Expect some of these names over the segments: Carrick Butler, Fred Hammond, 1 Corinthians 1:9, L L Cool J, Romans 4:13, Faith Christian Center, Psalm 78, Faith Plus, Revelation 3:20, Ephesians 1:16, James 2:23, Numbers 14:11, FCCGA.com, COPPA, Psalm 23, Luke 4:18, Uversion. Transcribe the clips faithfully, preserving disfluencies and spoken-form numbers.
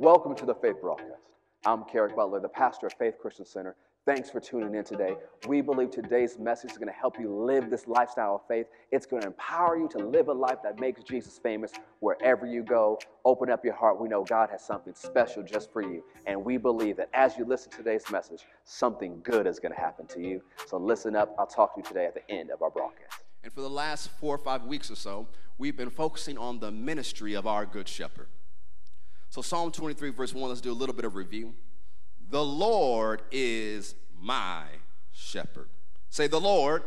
Welcome to the Faith Broadcast. I'm Carrick Butler, the pastor of Faith Christian Center. Thanks for tuning in today. We believe today's message is going to help you live this lifestyle of faith. It's going to empower you to live a life that makes Jesus famous wherever you go. Open up your heart. We know God has something special just for you. And we believe that as you listen to today's message, something good is going to happen to you. So listen up. I'll talk to you today at the end of our broadcast. And for the last four or five weeks or so, we've been focusing on the ministry of our Good Shepherd. So Psalm twenty-three, verse one, let's do a little bit of review. The Lord is my shepherd. Say, the Lord, the Lord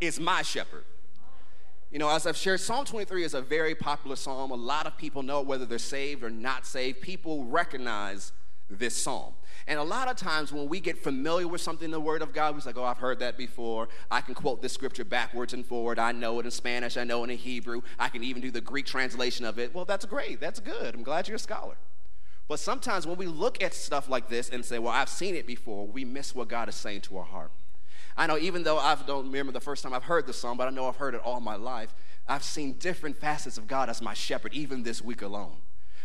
is my shepherd. You know, as I've shared, Psalm twenty-three is a very popular psalm. A lot of people know it, whether they're saved or not saved. People recognize this psalm. And a lot of times when we get familiar with something in the Word of God, we're like, oh, I've heard that before. I can quote this scripture backwards and forward. I know it in Spanish. I know it in Hebrew. I can even do the Greek translation of it. Well, that's great. That's good. I'm glad you're a scholar. But sometimes when we look at stuff like this and say, well, I've seen it before, we miss what God is saying to our heart. I know even though I don't remember the first time I've heard the psalm, but I know I've heard it all my life, I've seen different facets of God as my shepherd, even this week alone.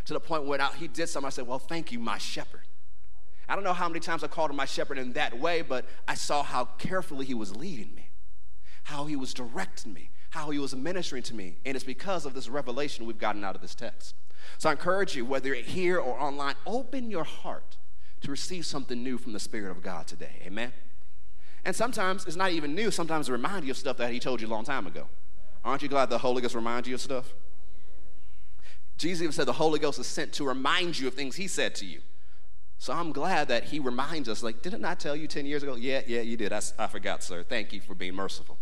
To the point where he did something, I said, well, thank you, my shepherd. I don't know how many times I called him my shepherd in that way, but I saw how carefully he was leading me, how he was directing me, how he was ministering to me. And it's because of this revelation we've gotten out of this text. So I encourage you, whether you're here or online, open your heart to receive something new from the Spirit of God today. Amen? And sometimes it's not even new. Sometimes it reminds you of stuff that he told you a long time ago. Aren't you glad the Holy Ghost reminds you of stuff? Jesus even said the Holy Ghost is sent to remind you of things he said to you. So I'm glad that he reminds us, like, didn't I tell you ten years ago? Yeah, yeah, you did. I, I forgot, sir. Thank you for being merciful.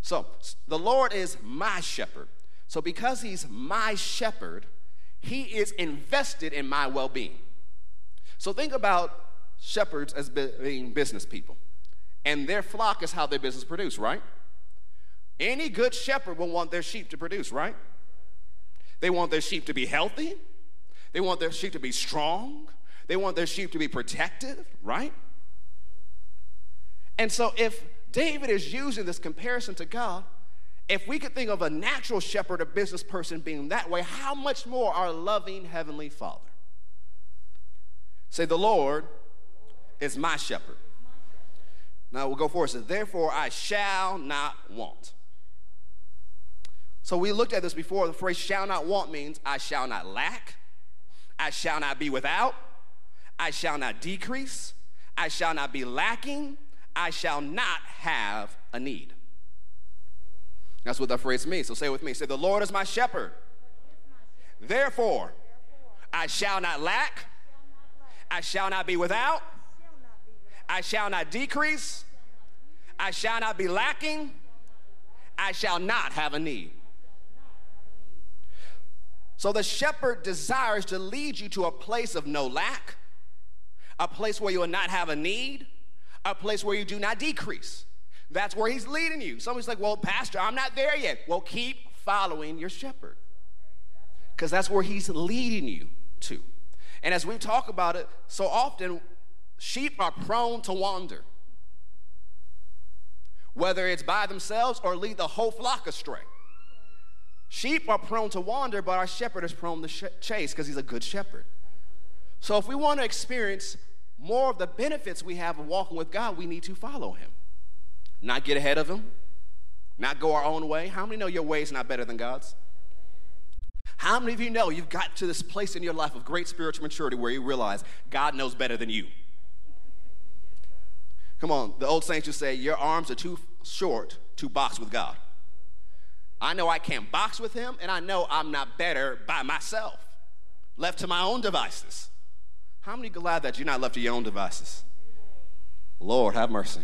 So the Lord is my shepherd. So because he's my shepherd, he is invested in my well-being. So think about shepherds as being business people. And their flock is how their business produce, right? Any good shepherd will want their sheep to produce, right? They want their sheep to be healthy. They want their sheep to be strong. They want their sheep to be protected, right? And so if David is using this comparison to God, if we could think of a natural shepherd, a business person being that way, how much more our loving Heavenly Father? Say, the Lord is my shepherd. Now we'll go forward. It says, therefore I shall not want. So we looked at this before. The phrase shall not want means I shall not lack. I shall not be without. I shall not decrease. I shall not be lacking. I shall not have a need. That's what that phrase means. So say it with me. Say, the Lord is my shepherd. Therefore, I shall not lack. I shall not be without. I shall not decrease. I shall not be lacking. I shall not have a need. So the shepherd desires to lead you to a place of no lack, a place where you will not have a need, a place where you do not decrease. That's where he's leading you. Somebody's like, well, pastor, I'm not there yet. Well, keep following your shepherd, because that's where he's leading you to. And as we talk about it, so often sheep are prone to wander, whether it's by themselves or lead the whole flock astray. Sheep are prone to wander, but our shepherd is prone to sh- chase because he's a good shepherd. So if we want to experience more of the benefits we have of walking with God, we need to follow him. Not get ahead of him. Not go our own way. How many know your way is not better than God's? How many of you know you've got to this place in your life of great spiritual maturity where you realize God knows better than you? Come on, the old saints just say, your arms are too short to box with God. I know I can't box with him, and I know I'm not better by myself, left to my own devices. How many glad that you're not left to your own devices? Lord, have mercy.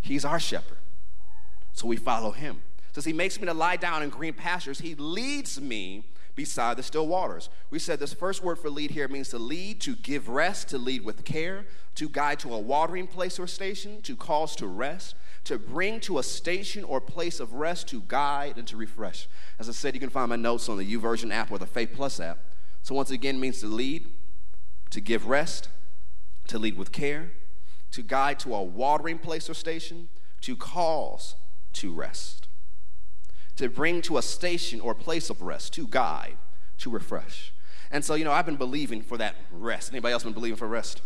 He's our shepherd, so we follow him. Since he makes me to lie down in green pastures, he leads me beside the still waters. We said this first word for lead here means to lead, to give rest, to lead with care, to guide to a watering place or station, to cause to rest, to bring to a station or place of rest, to guide and to refresh. As I said, you can find my notes on the Uversion app or the Faith Plus app. So once again, means to lead, to give rest, to lead with care, to guide to a watering place or station, to cause to rest, to bring to a station or place of rest, to guide, to refresh. And so, you know, I've been believing for that rest. Anybody else been believing for rest?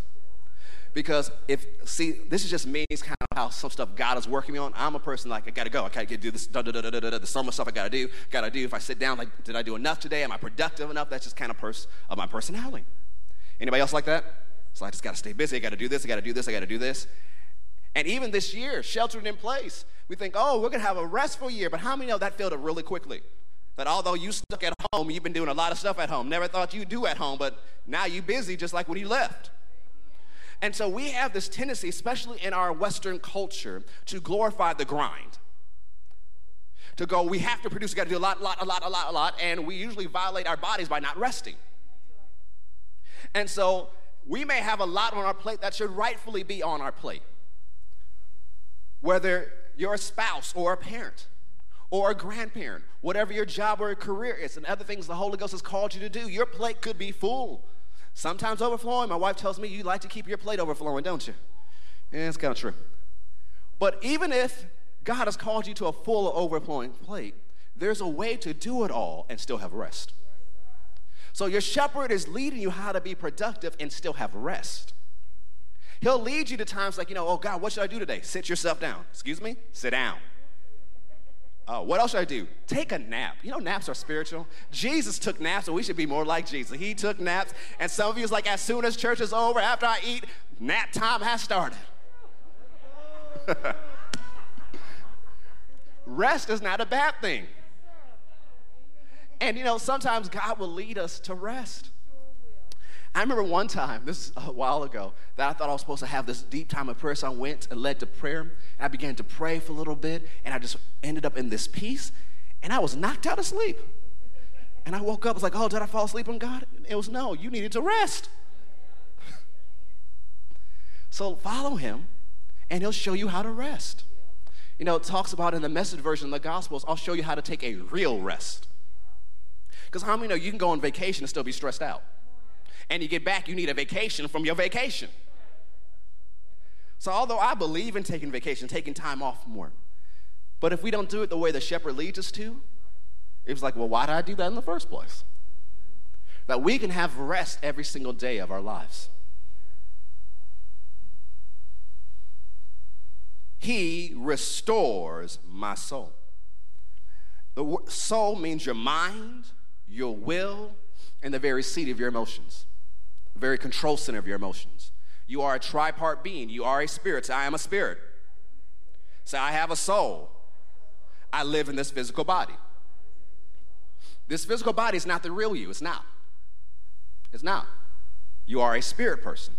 Because if, see, this is just me, it's kind of how some stuff God is working me on. I'm a person like, I got to go. I got to do this, da, da, da, da, da, da, the summer stuff I got to do. Got to do. If I sit down, like, did I do enough today? Am I productive enough? That's just kind of pers- of my personality. Anybody else like that? So I just got to stay busy. I got to do this. I got to do this. I got to do this. And even this year, sheltering in place, we think, oh, we're going to have a restful year. But how many know that filled up really quickly? That although you stuck at home, you've been doing a lot of stuff at home. Never thought you'd do at home, but now you're busy just like when you left. And so we have this tendency, especially in our Western culture, to glorify the grind. To go, we have to produce, we got to do a lot, a lot, a lot, a lot, a lot, and we usually violate our bodies by not resting. And so we may have a lot on our plate that should rightfully be on our plate. Whether you're a spouse or a parent or a grandparent, whatever your job or your career is, and other things the Holy Ghost has called you to do, your plate could be full, sometimes overflowing. My wife tells me you like to keep your plate overflowing, don't you? Yeah, it's kind of true. But even if God has called you to a full or overflowing plate, there's a way to do it all and still have rest. So your shepherd is leading you how to be productive and still have rest. He'll lead you to times like, you know, oh, God, what should I do today? Sit yourself down. Excuse me? Sit down. Uh, what else should I do? Take a nap. You know, naps are spiritual. Jesus took naps, and we should be more like Jesus. He took naps, and some of you is like, as soon as church is over, after I eat, nap time has started. Rest is not a bad thing. And, you know, sometimes God will lead us to rest. I remember one time, this was a while ago, that I thought I was supposed to have this deep time of prayer, so I went and led to prayer, and I began to pray for a little bit, and I just ended up in this peace, and I was knocked out of sleep. And I woke up, I was like, oh, did I fall asleep on God? And it was, no, you needed to rest. So follow him, and he'll show you how to rest. You know, it talks about in the Message version of the Gospels, I'll show you how to take a real rest. Because how many know you can go on vacation and still be stressed out? And you get back, you need a vacation from your vacation. So although I believe in taking vacation, taking time off more, but if we don't do it the way the shepherd leads us to, it was like, well, why did I do that in the first place? That we can have rest every single day of our lives. He restores my soul. The soul means your mind, your will, and the very seat of your emotions, the very control center of your emotions. You are a tripart being. You are a spirit. Say, I am a spirit. Say, I have a soul. I live in this physical body. This physical body is not the real you. It's not. It's not. You are a spirit person,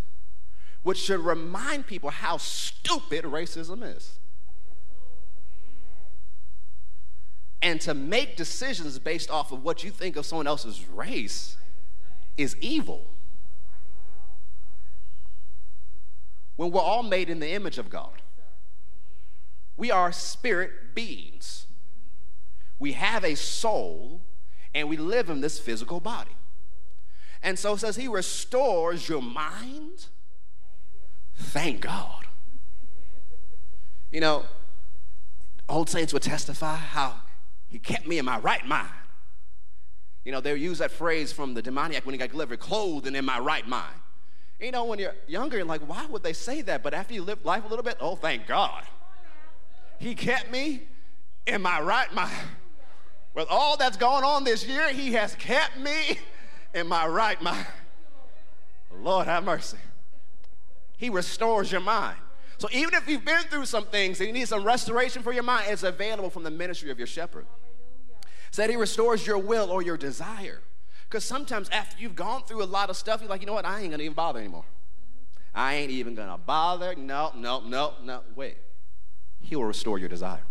which should remind people how stupid racism is. And to make decisions based off of what you think of someone else's race is evil. When we're all made in the image of God. We are spirit beings. We have a soul, and we live in this physical body. And so it says he restores your mind. Thank God. You know, old saints would testify how he kept me in my right mind. You know, they use that phrase from the demoniac when he got delivered, clothed and in my right mind. And you know, when you're younger, you're like, why would they say that? But after you live life a little bit, oh, thank God. He kept me in my right mind. With all that's going on this year, he has kept me in my right mind. Lord, have mercy. He restores your mind. So even if you've been through some things and you need some restoration for your mind, it's available from the ministry of your shepherd. So that he restores your will or your desire. Because sometimes after you've gone through a lot of stuff, you're like, you know what, I ain't going to even bother anymore. I ain't even going to bother. No, no, no, no. Wait. He will restore your desire.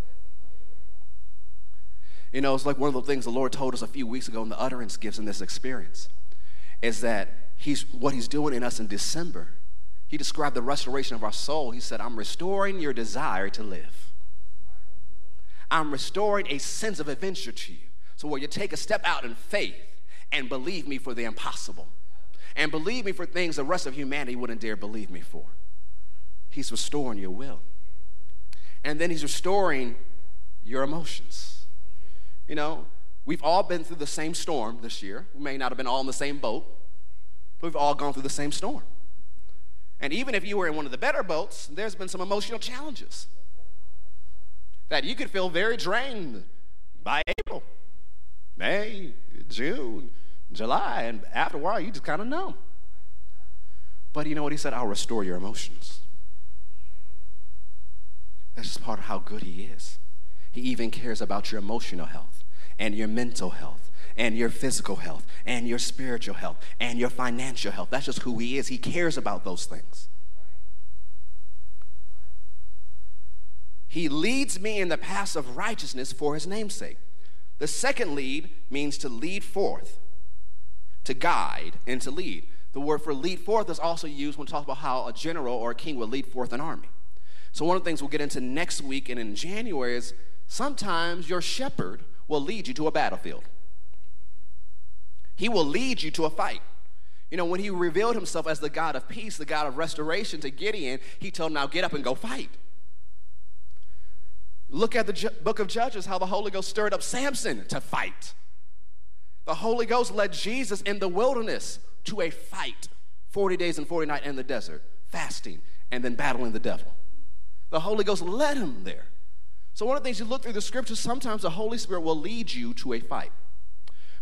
You know, it's like one of the things the Lord told us a few weeks ago in the utterance gifts in this experience is that he's what he's doing in us in December. He described the restoration of our soul. He said, I'm restoring your desire to live. I'm restoring a sense of adventure to you. So where you take a step out in faith and believe me for the impossible. And believe me for things the rest of humanity wouldn't dare believe me for. He's restoring your will. And then he's restoring your emotions. You know, We've all been through the same storm this year. We may not have been all in the same boat, but we've all gone through the same storm. And even if you were in one of the better boats, there's been some emotional challenges that you could feel very drained by April, May, June, July, and after a while, you just kind of numb. But you know what he said? I'll restore your emotions. That's just part of how good he is. He even cares about your emotional health and your mental health and your physical health and your spiritual health and your financial health. That's just who he is. He cares about those things. He leads me in the paths of righteousness for his name's sake. The second lead means to lead forth, to guide, and to lead. The word for lead forth is also used when it talks about how a general or a king would lead forth an army. So one of the things we'll get into next week and in January is sometimes your shepherd will lead you to a battlefield. He will lead you to a fight. You know, when he revealed himself as the God of peace, the God of restoration to Gideon, he told him, now get up and go fight. Look at the Ju- book of Judges, how the Holy Ghost stirred up Samson to fight. The Holy Ghost led Jesus in the wilderness to a fight, forty days and forty nights in the desert, fasting, and then battling the devil. The Holy Ghost led him there. So one of the things, you look through the scriptures, sometimes the Holy Spirit will lead you to a fight.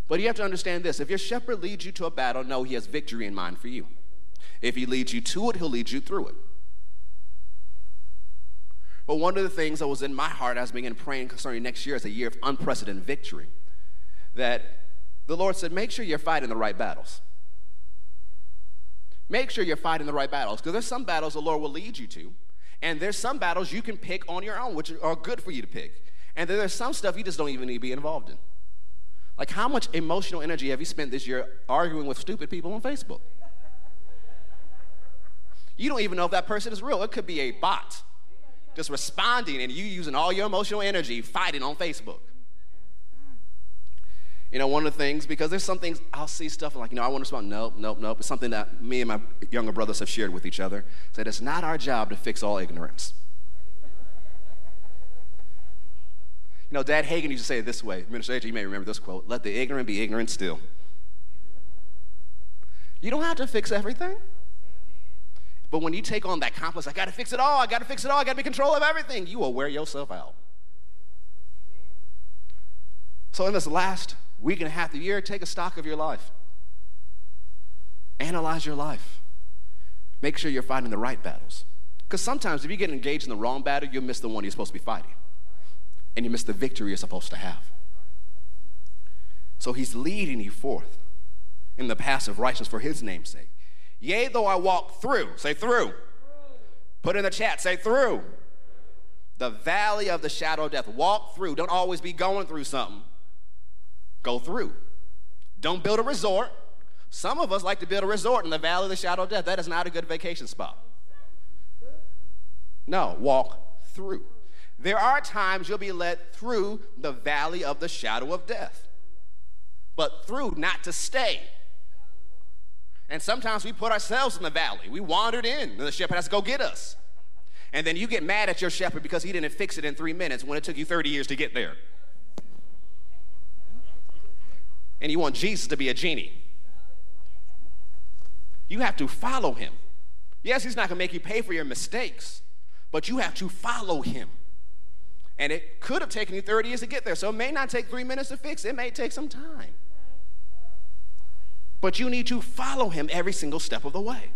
But you have to understand this. If your shepherd leads you to a battle, no, he has victory in mind for you. If he leads you to it, he'll lead you through it. But one of the things that was in my heart as I began praying concerning next year as a year of unprecedented victory, that the Lord said, make sure you're fighting the right battles. Make sure you're fighting the right battles, because there's some battles the Lord will lead you to, and there's some battles you can pick on your own, which are good for you to pick. And then there's some stuff you just don't even need to be involved in. Like, how much emotional energy have you spent this year arguing with stupid people on Facebook? You don't even know if that person is real. It could be a bot just responding, and you using all your emotional energy fighting on Facebook. You know, one of the things, because there's some things, I'll see stuff like, you know, I want to respond, nope, nope, nope. It's something that me and my younger brothers have shared with each other. Said, it's not our job to fix all ignorance. You know, Dad Hagen used to say it this way. Minister A J, you may remember this quote, let the ignorant be ignorant still. You don't have to fix everything. But when you take on that complex, I got to fix it all, I got to fix it all, I got to be in control of everything, you will wear yourself out. So in this last week and a half of the year, take a stock of your life. Analyze your life. Make sure you're fighting the right battles. Because sometimes if you get engaged in the wrong battle, you'll miss the one you're supposed to be fighting. And you miss the victory you're supposed to have. So he's leading you forth in the paths of righteousness for his name's sake. Yea, though I walk through, say through. Put in the chat, say through. The valley of the shadow of death. Walk through. Don't always be going through something. Go through. Don't build a resort. Some of us like to build a resort in the valley of the shadow of death. That is not a good vacation spot. No, walk through. There are times you'll be led through the valley of the shadow of death, but through, not to stay. And sometimes we put ourselves in the valley. We wandered in, and the shepherd has to go get us. And then you get mad at your shepherd because he didn't fix it in three minutes when it took you thirty years to get there. And you want Jesus to be a genie. You have to follow him. Yes, he's not going to make you pay for your mistakes, but you have to follow him. And it could have taken you thirty years to get there, so it may not take three minutes to fix. It may take some time. But you need to follow him every single step of the way.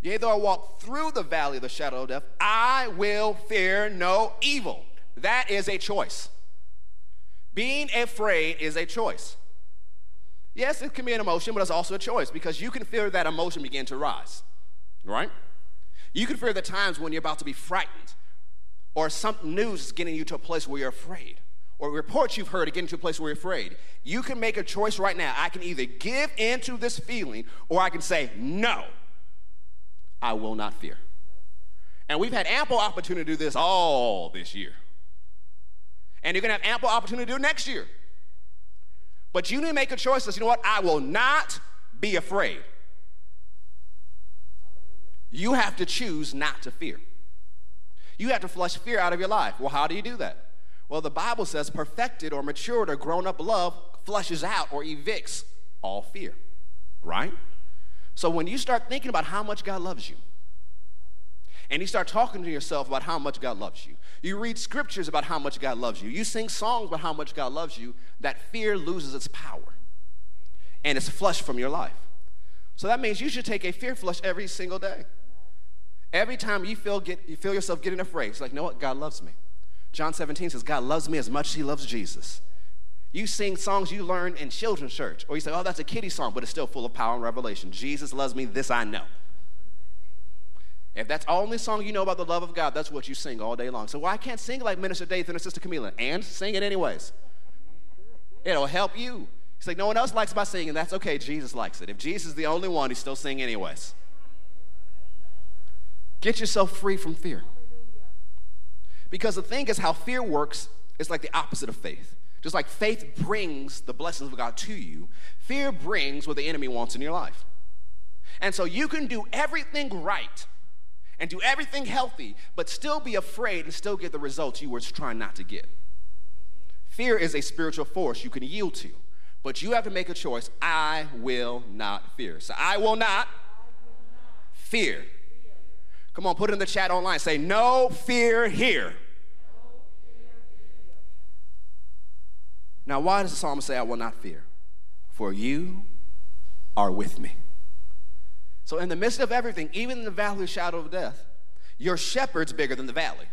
Yea, though I walk through the valley of the shadow of death, I will fear no evil. That is a choice. Being afraid is a choice. Yes, it can be an emotion, but it's also a choice, because you can fear that emotion begin to rise, right? You can fear the times when you're about to be frightened, or some news is getting you to a place where you're afraid, or reports you've heard are getting to a place where you're afraid. You can make a choice right now. I can either give in to this feeling, or I can say, no, I will not fear. And we've had ample opportunity to do this all this year. And you're going to have ample opportunity to do it next year. But you need to make a choice that's, you know what, I will not be afraid. You have to choose not to fear. You have to flush fear out of your life. Well, how do you do that? Well, the Bible says perfected or matured or grown-up love flushes out or evicts all fear, right? So when you start thinking about how much God loves you, and you start talking to yourself about how much God loves you, you read scriptures about how much God loves you, you sing songs about how much God loves you, that fear loses its power, and it's flushed from your life. So that means you should take a fear flush every single day. Every time you feel, get, you feel yourself getting afraid, it's like, you know what? God loves me. John seventeen says, God loves me as much as he loves Jesus. You sing songs you learn in children's church, or you say, oh, that's a kiddie song, but it's still full of power and revelation. Jesus loves me, this I know. If that's the only song you know about the love of God, that's what you sing all day long. So well, I can't sing like Minister Dathan and Sister Camila, and sing it anyways. It'll help you. He's like, no one else likes my singing. That's okay. Jesus likes it. If Jesus is the only one, he's still singing anyways. Get yourself free from fear. Because the thing is, how fear works is like the opposite of faith. Just like faith brings the blessings of God to you, fear brings what the enemy wants in your life. And so you can do everything right and do everything healthy, but still be afraid and still get the results you were trying not to get. Fear is a spiritual force you can yield to. But you have to make a choice. I will not fear. So I will not fear. Come on, put it in the chat online. Say, no fear here. Now, why does the psalmist say, I will not fear? For you are with me. So in the midst of everything, even in the valley of the shadow of death, your shepherd's bigger than the valley.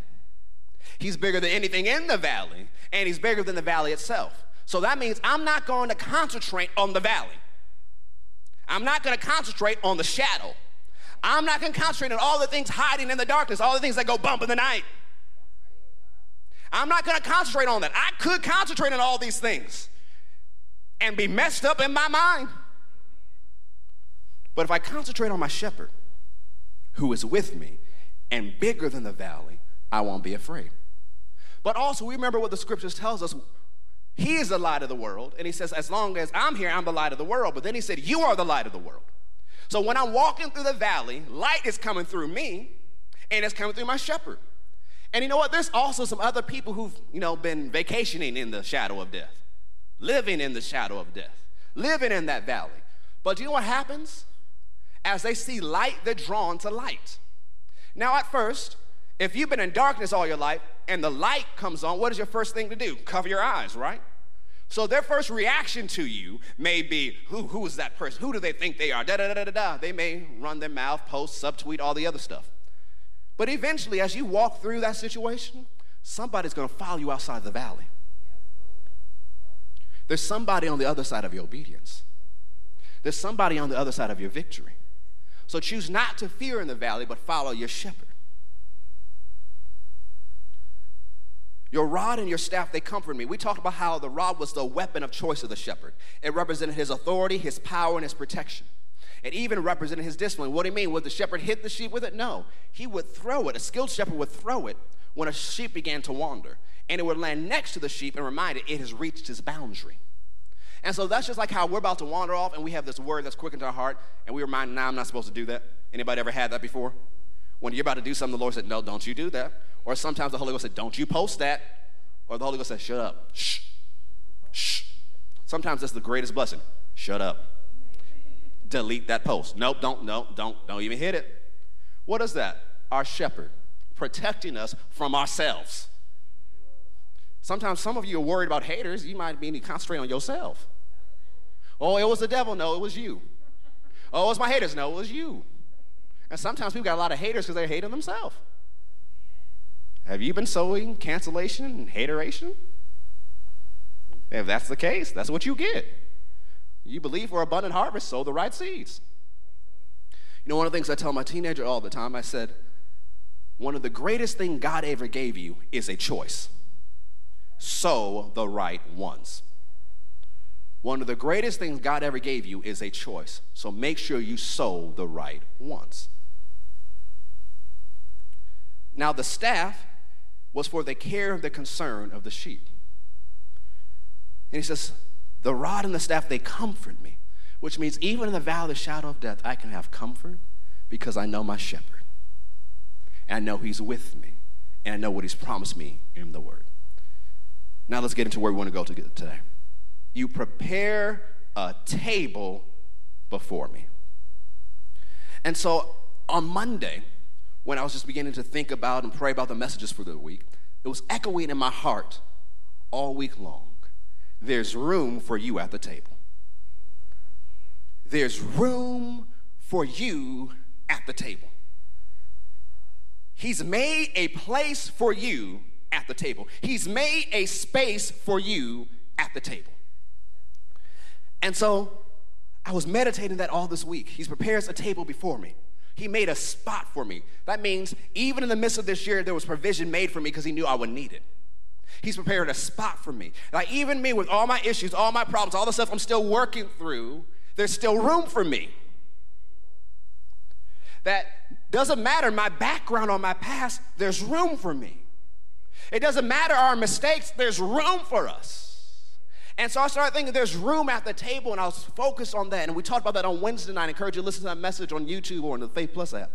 He's bigger than anything in the valley, and he's bigger than the valley itself. So that means I'm not going to concentrate on the valley. I'm not going to concentrate on the shadow. I'm not going to concentrate on all the things hiding in the darkness, all the things that go bump in the night. I'm not going to concentrate on that. I could concentrate on all these things and be messed up in my mind. But if I concentrate on my shepherd, who is with me and bigger than the valley, I won't be afraid. But also, we remember what the scriptures tells us. He is the light of the world. And he says, as long as I'm here, I'm the light of the world. But then he said, you are the light of the world. So when I'm walking through the valley, light is coming through me, and it's coming through my shepherd. And you know what? There's also some other people who've, you know, been vacationing in the shadow of death, living in the shadow of death, living in that valley. But do you know what happens? As they see light, they're drawn to light. Now, at first, if you've been in darkness all your life and the light comes on, what is your first thing to do? Cover your eyes, right? So their first reaction to you may be, who, who is that person? Who do they think they are? Da, da, da, da, da. They may run their mouth, post, subtweet, all the other stuff. But eventually, as you walk through that situation, somebody's going to follow you outside the valley. There's somebody on the other side of your obedience. There's somebody on the other side of your victory. So choose not to fear in the valley, but follow your shepherd. Your rod and your staff, they comfort me. We talked about how the rod was the weapon of choice of the shepherd. It represented his authority, his power, and his protection. It even represented his discipline. What do you mean? Would the shepherd hit the sheep with it? No. He would throw it. A skilled shepherd would throw it when a sheep began to wander. And it would land next to the sheep and remind it, it has reached its boundary. And so that's just like how we're about to wander off, and we have this word that's quickened our heart, and we remind, nah, I'm not supposed to do that. Anybody ever had that before? When you're about to do something, the Lord said, no, don't you do that. Or sometimes the Holy Ghost said, don't you post that. Or the Holy Ghost said, shut up. Shh. Shh. Sometimes that's the greatest blessing. Shut up. Delete that post. Nope, don't, no, don't, don't even hit it. What is that? Our shepherd protecting us from ourselves. Sometimes some of you are worried about haters. You might be need to concentrate on yourself. Oh, it was the devil. No, it was you. Oh, it was my haters. No, it was you. And sometimes people got a lot of haters because they're hating themselves. Have you been sowing cancellation and hateration? If that's the case, that's what you get. You believe for abundant harvest, sow the right seeds. You know, one of the things I tell my teenager all the time, I said, one of the greatest things God ever gave you is a choice. Sow the right ones. One of the greatest things God ever gave you is a choice. So make sure you sow the right ones. Now, the staff was for the care and the concern of the sheep. And he says, the rod and the staff, they comfort me, which means even in the valley of the shadow of death, I can have comfort because I know my shepherd. And I know he's with me. And I know what he's promised me in the word. Now let's get into where we want to go to get today. You prepare a table before me. And so on Monday, when I was just beginning to think about and pray about the messages for the week, it was echoing in my heart all week long. There's room for you at the table. There's room for you at the table. He's made a place for you at the table. He's made a space for you at the table. And so I was meditating that all this week. He prepares a table before me. He made a spot for me. That means even in the midst of this year, there was provision made for me because he knew I would need it. He's prepared a spot for me. Like even me with all my issues, all my problems, all the stuff I'm still working through, there's still room for me. That doesn't matter my background or my past, there's room for me. It doesn't matter our mistakes, there's room for us. And so I started thinking there's room at the table, and I was focused on that. And we talked about that on Wednesday night. I encourage you to listen to that message on YouTube or on the Faith Plus app.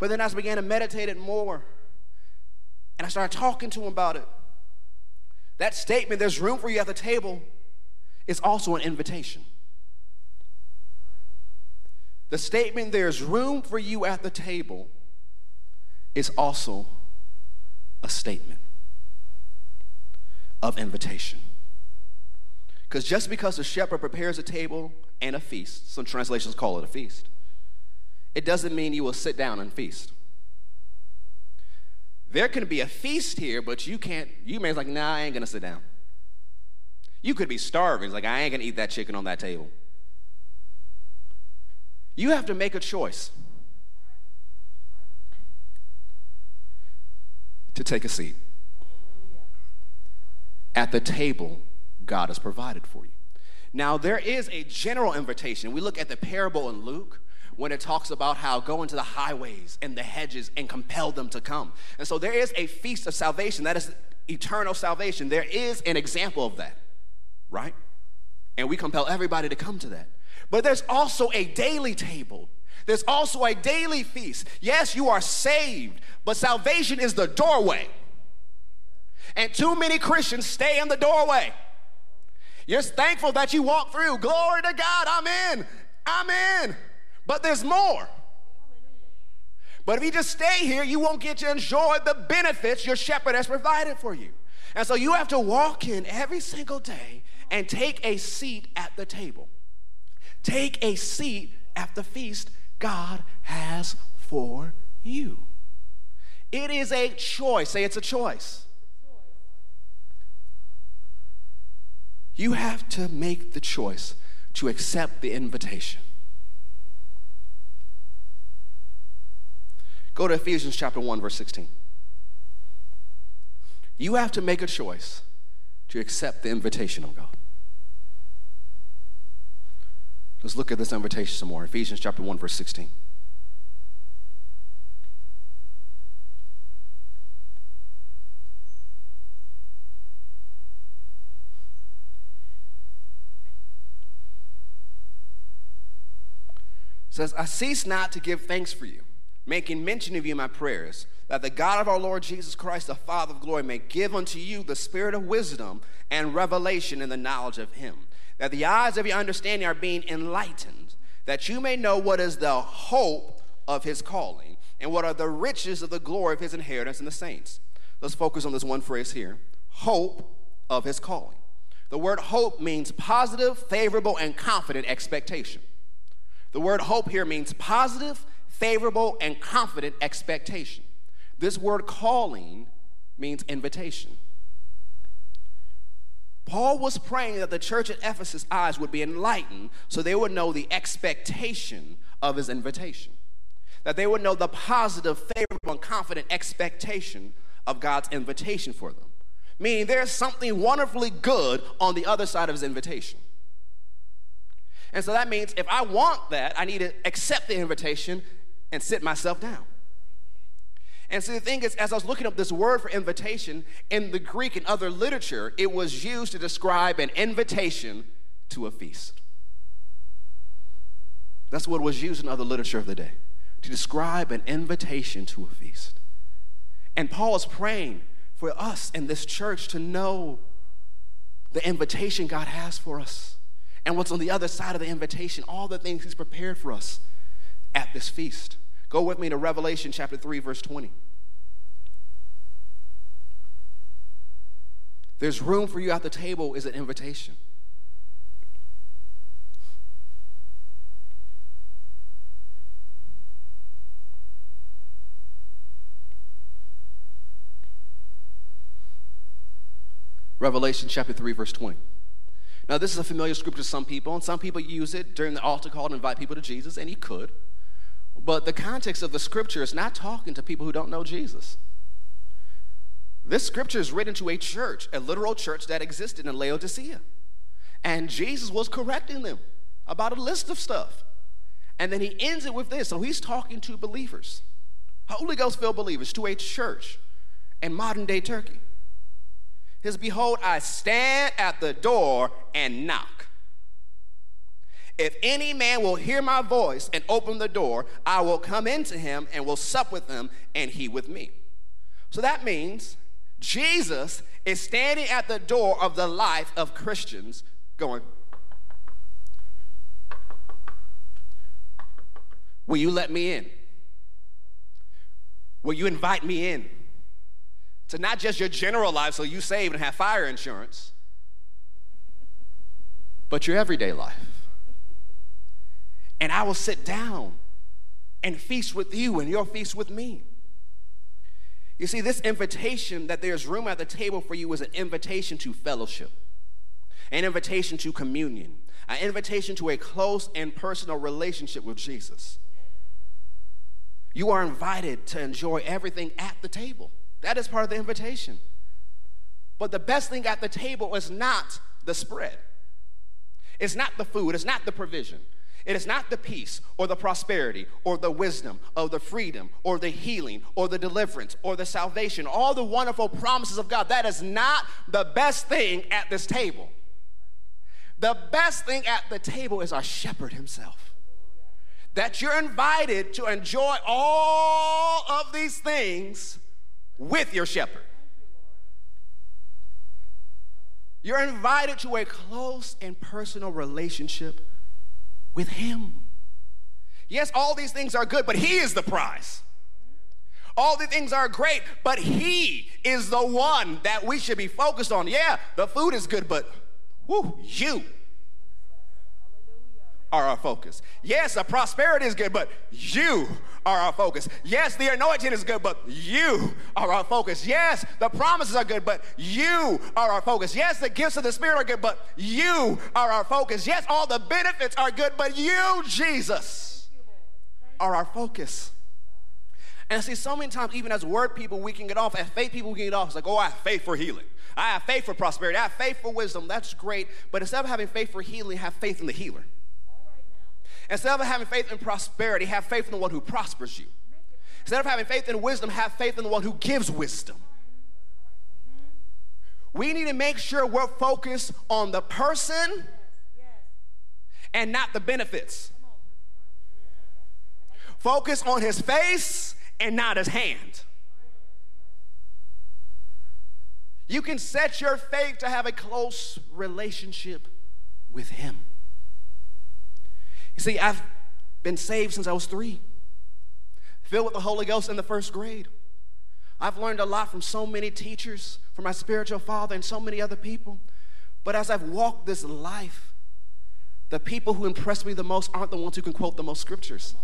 But then I began to meditate it more, and I started talking to him about it. That statement, there's room for you at the table, is also an invitation. The statement, there's room for you at the table, is also a statement of invitation. Because just because the shepherd prepares a table and a feast, some translations call it a feast, it doesn't mean you will sit down and feast. There can be a feast here, but you can't, you may be like, nah, I ain't gonna sit down. You could be starving. It's like, I ain't gonna eat that chicken on that table. You have to make a choice to take a seat at the table God has provided for you. Now, there is a general invitation. We look at the parable in Luke, when it talks about how go into the highways and the hedges and compel them to come. And so there is a feast of salvation. That is eternal salvation. There is an example of that, right? And we compel everybody to come to that. But there's also a daily table. There's also a daily feast. Yes, you are saved, but salvation is the doorway. And too many Christians stay in the doorway. You're thankful that you walked through. Glory to God, I'm in, I'm in. But there's more. But if you just stay here, you won't get to enjoy the benefits your shepherd has provided for you. And so you have to walk in every single day and take a seat at the table. Take a seat at the feast God has for you. It is a choice. Say it's a choice. You have to make the choice to accept the invitation. Go to Ephesians chapter one, verse sixteen. You have to make a choice to accept the invitation of God. Let's look at this invitation some more. Ephesians chapter one, verse sixteen. It says, I cease not to give thanks for you, making mention of you in my prayers, that the God of our Lord Jesus Christ, the Father of glory, may give unto you the spirit of wisdom and revelation in the knowledge of him, that the eyes of your understanding are being enlightened, that you may know what is the hope of his calling and what are the riches of the glory of his inheritance in the saints. Let's focus on this one phrase here, hope of his calling. The word hope means positive, favorable, and confident expectation. The word hope here means positive, favorable, and confident expectation. This word calling means invitation. Paul was praying that the church at Ephesus' eyes would be enlightened so they would know the expectation of his invitation, that they would know the positive, favorable, and confident expectation of God's invitation for them, meaning there's something wonderfully good on the other side of his invitation. And so that means if I want that, I need to accept the invitation and sit myself down. And so the thing is, as I was looking up this word for invitation, in the Greek and other literature, it was used to describe an invitation to a feast. That's what was used in other literature of the day, to describe an invitation to a feast. And Paul is praying for us in this church to know the invitation God has for us and what's on the other side of the invitation, all the things he's prepared for us at this feast. Go with me to Revelation chapter three, verse twenty. There's room for you at the table is an invitation. Revelation chapter three, verse twenty. Now, this is a familiar scripture to some people, and some people use it during the altar call to invite people to Jesus, and he could. But the context of the scripture is not talking to people who don't know Jesus. This scripture is written to a church, a literal church that existed in Laodicea. And Jesus was correcting them about a list of stuff. And then he ends it with this. So he's talking to believers, Holy Ghost-filled believers, to a church in modern-day Turkey. He says, behold, I stand at the door and knock. If any man will hear my voice and open the door, I will come into him and will sup with him and he with me. So that means Jesus is standing at the door of the life of Christians going, will you let me in? Will you invite me in? To not just your general life so you save and have fire insurance, but your everyday life. And I will sit down and feast with you and your feast with me. You see, this invitation that there's room at the table for you is an invitation to fellowship, an invitation to communion, an invitation to a close and personal relationship with Jesus. You are invited to enjoy everything at the table. That is part of the invitation. But the best thing at the table is not the spread. It's not the food. It's not the provision. It is not the peace or the prosperity or the wisdom or the freedom or the healing or the deliverance or the salvation, all the wonderful promises of God. That is not the best thing at this table. The best thing at the table is our shepherd himself. That you're invited to enjoy all of these things with your shepherd. You're invited to a close and personal relationship with him. Yes, all these things are good, but he is the prize. All these things are great, but he is the one that we should be focused on. Yeah, the food is good, but whoo, you are our focus. Yes, the prosperity is good, but you are our focus. Yes, the anointing is good, but you are our focus. Yes, the promises are good, but you are our focus. Yes, the gifts of the Spirit are good, but you are our focus. Yes, all the benefits are good, but you, Jesus, are our focus. And I see so many times, even as word people, we can get off. As faith people, we can get off. It's like, oh, I have faith for healing. I have faith for prosperity. I have faith for wisdom. That's great. But instead of having faith for healing, have faith in the healer. Instead of having faith in prosperity, have faith in the one who prospers you. Instead of having faith in wisdom, have faith in the one who gives wisdom. We need to make sure we're focused on the person and not the benefits. Focus on his face and not his hand. You can set your faith to have a close relationship with him. You see, I've been saved since I was three, filled with the Holy Ghost in the first grade. I've learned a lot from so many teachers, from my spiritual father and so many other people. But as I've walked this life, the people who impress me the most aren't the ones who can quote the most scriptures.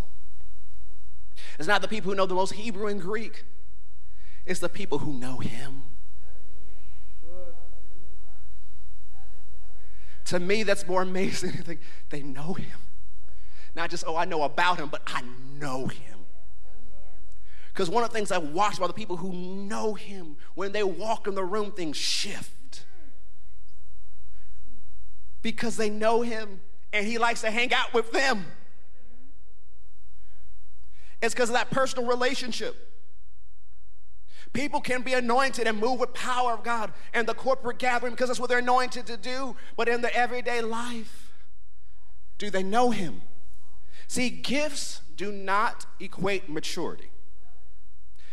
It's not the people who know the most Hebrew and Greek. It's the people who know him. To me, that's more amazing than they know him. Not just, oh, I know about him, but I know him. Because one of the things I watch about the people who know him, when they walk in the room, things shift. Because they know him, and he likes to hang out with them. It's because of that personal relationship. People can be anointed and move with power of God in the corporate gathering because that's what they're anointed to do. But in their everyday life, do they know him? See, gifts do not equate maturity.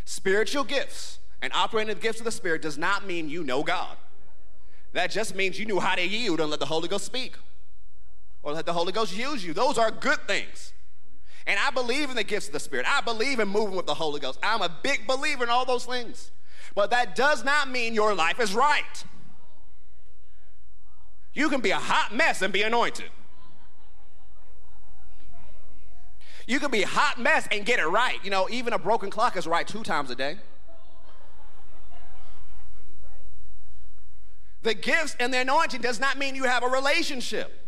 Spiritual gifts and operating the gifts of the Spirit does not mean you know God. That just means you knew how to yield and let the Holy Ghost speak, or let the Holy Ghost use you. Those are good things. And I believe in the gifts of the Spirit. I believe in moving with the Holy Ghost. I'm a big believer in all those things. But that does not mean your life is right. You can be a hot mess and be anointed. You can be a hot mess and get it right. You know, even a broken clock is right two times a day. The gifts and the anointing does not mean you have a relationship.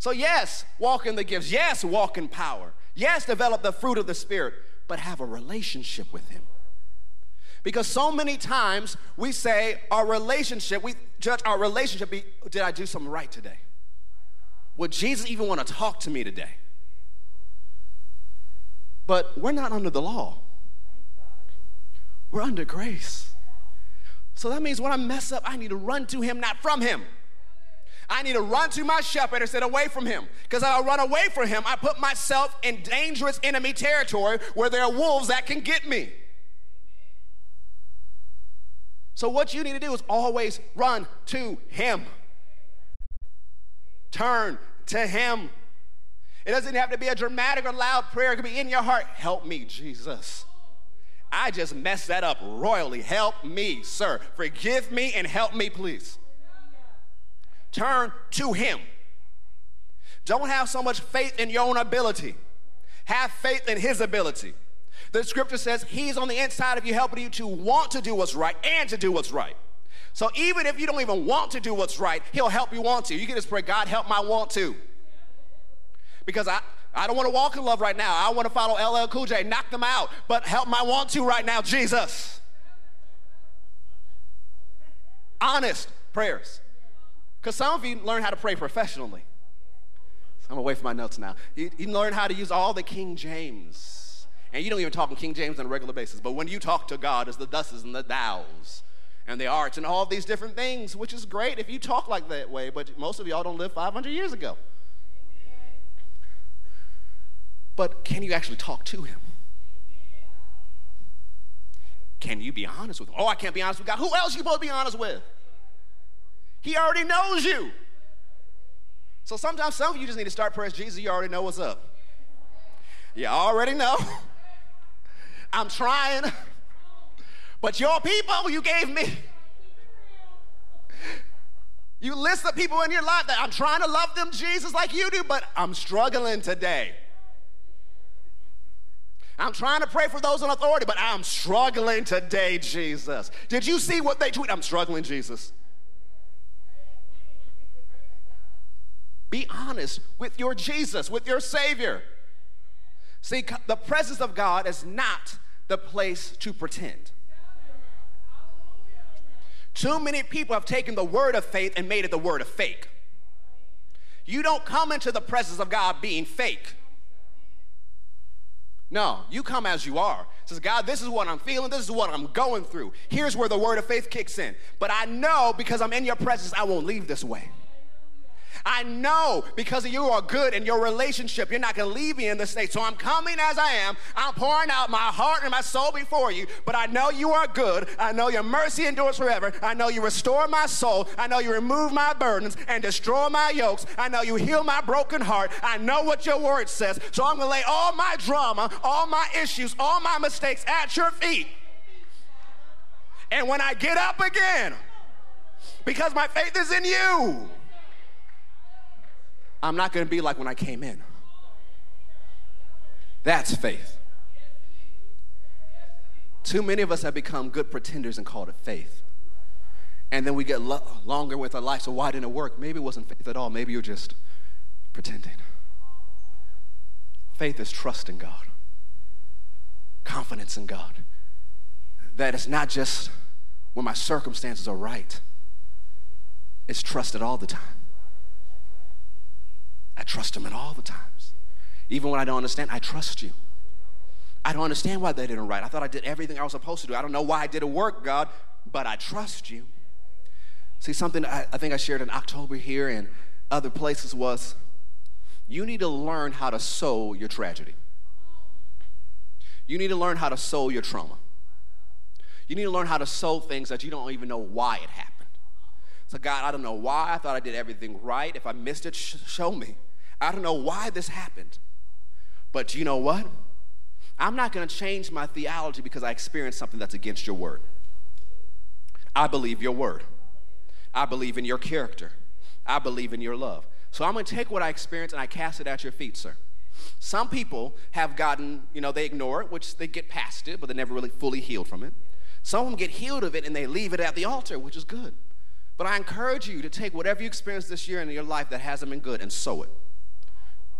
So yes, walk in the gifts. Yes, walk in power. Yes, develop the fruit of the Spirit, but have a relationship with Him. Because so many times we say our relationship, we judge our relationship, be, did I do something right today? Would Jesus even want to talk to me today? But we're not under the law. We're under grace. So that means when I mess up, I need to run to Him, not from Him. I need to run to my shepherd instead of away from him. Because if I run away from him, I put myself in dangerous enemy territory where there are wolves that can get me. So what you need to do is always run to him. Turn to him. It doesn't have to be a dramatic or loud prayer. It can be in your heart. Help me, Jesus. I just messed that up royally. Help me, sir. Forgive me and help me, please. Turn to him. Don't have so much faith in your own ability. Have faith in his ability. The scripture says he's on the inside of you, helping you to want to do what's right and to do what's right. So even if you don't even want to do what's right, he'll help you want to. You can just pray, God, help my want to. Because I, I don't want to walk in love right now. I want to follow L L Cool J, knock them out. But help my want to right now, Jesus. Honest prayers. Because some of you learn how to pray professionally. So I'm away from my notes now. You, you learn how to use all the King James. And you don't even talk in King James on a regular basis. But when you talk to God, it's the thuses and the thous and the arts and all these different things, which is great if you talk like that way. But most of y'all don't live five hundred years ago. But can you actually talk to him? Can you be honest with him? Oh, I can't be honest with God. Who else are you supposed to be honest with? He already knows you. So sometimes some of you just need to start praying, Jesus, you already know what's up. You already know. I'm trying. But your people you gave me. You list the people in your life that I'm trying to love them, Jesus, like you do, but I'm struggling today. I'm trying to pray for those in authority, but I'm struggling today, Jesus. Did you see what they tweet? I'm struggling, Jesus. Be honest with your Jesus, with your Savior. See, the presence of God is not the place to pretend. Too many people have taken the word of faith and made it the word of fake. You don't come into the presence of God being fake. No, you come as you are. It says, God, this is what I'm feeling. This is what I'm going through. Here's where the word of faith kicks in. But I know because I'm in your presence, I won't leave this way. I know because you are good in your relationship, you're not going to leave me in this state. So I'm coming as I am. I'm pouring out my heart and my soul before you. But I know you are good. I know your mercy endures forever. I know you restore my soul. I know you remove my burdens and destroy my yokes. I know you heal my broken heart. I know what your word says. So I'm going to lay all my drama, all my issues, all my mistakes at your feet. And when I get up again, because my faith is in you, I'm not going to be like when I came in. That's faith. Too many of us have become good pretenders and called it faith. And then we get lo- longer with our life, so why didn't it work? Maybe it wasn't faith at all. Maybe you're just pretending. Faith is trust in God. Confidence in God. That it's not just when my circumstances are right. It's trusted all the time. I trust him at all the times. Even when I don't understand, I trust you. I don't understand why they didn't write. I thought I did everything I was supposed to do. I don't know why I didn't work, God, but I trust you. See, something I, I think I shared in October here and other places was you need to learn how to sow your tragedy. You need to learn how to sow your trauma. You need to learn how to sow things that you don't even know why it happened. So, God, I don't know why. I thought I did everything right. If I missed it, sh- show me. I don't know why this happened. But you know what? I'm not going to change my theology because I experienced something that's against your word. I believe your word. I believe in your character. I believe in your love. So I'm going to take what I experienced and I cast it at your feet, sir. Some people have gotten, you know, they ignore it, which they get past it, but they're never really fully healed from it. Some of them get healed of it and they leave it at the altar, which is good. But I encourage you to take whatever you experienced this year in your life that hasn't been good and sow it.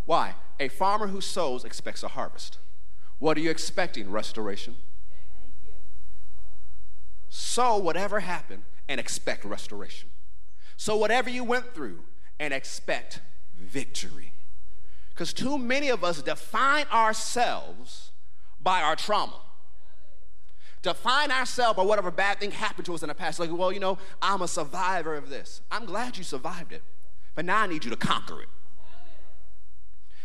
Why? A farmer who sows expects a harvest. What are you expecting? Restoration. Sow whatever happened and expect restoration. Sow whatever you went through and expect victory. Because too many of us define ourselves by our trauma. Define ourselves by whatever bad thing happened to us in the past. Like, well, you know, I'm a survivor of this. I'm glad you survived it, but now I need you to conquer it.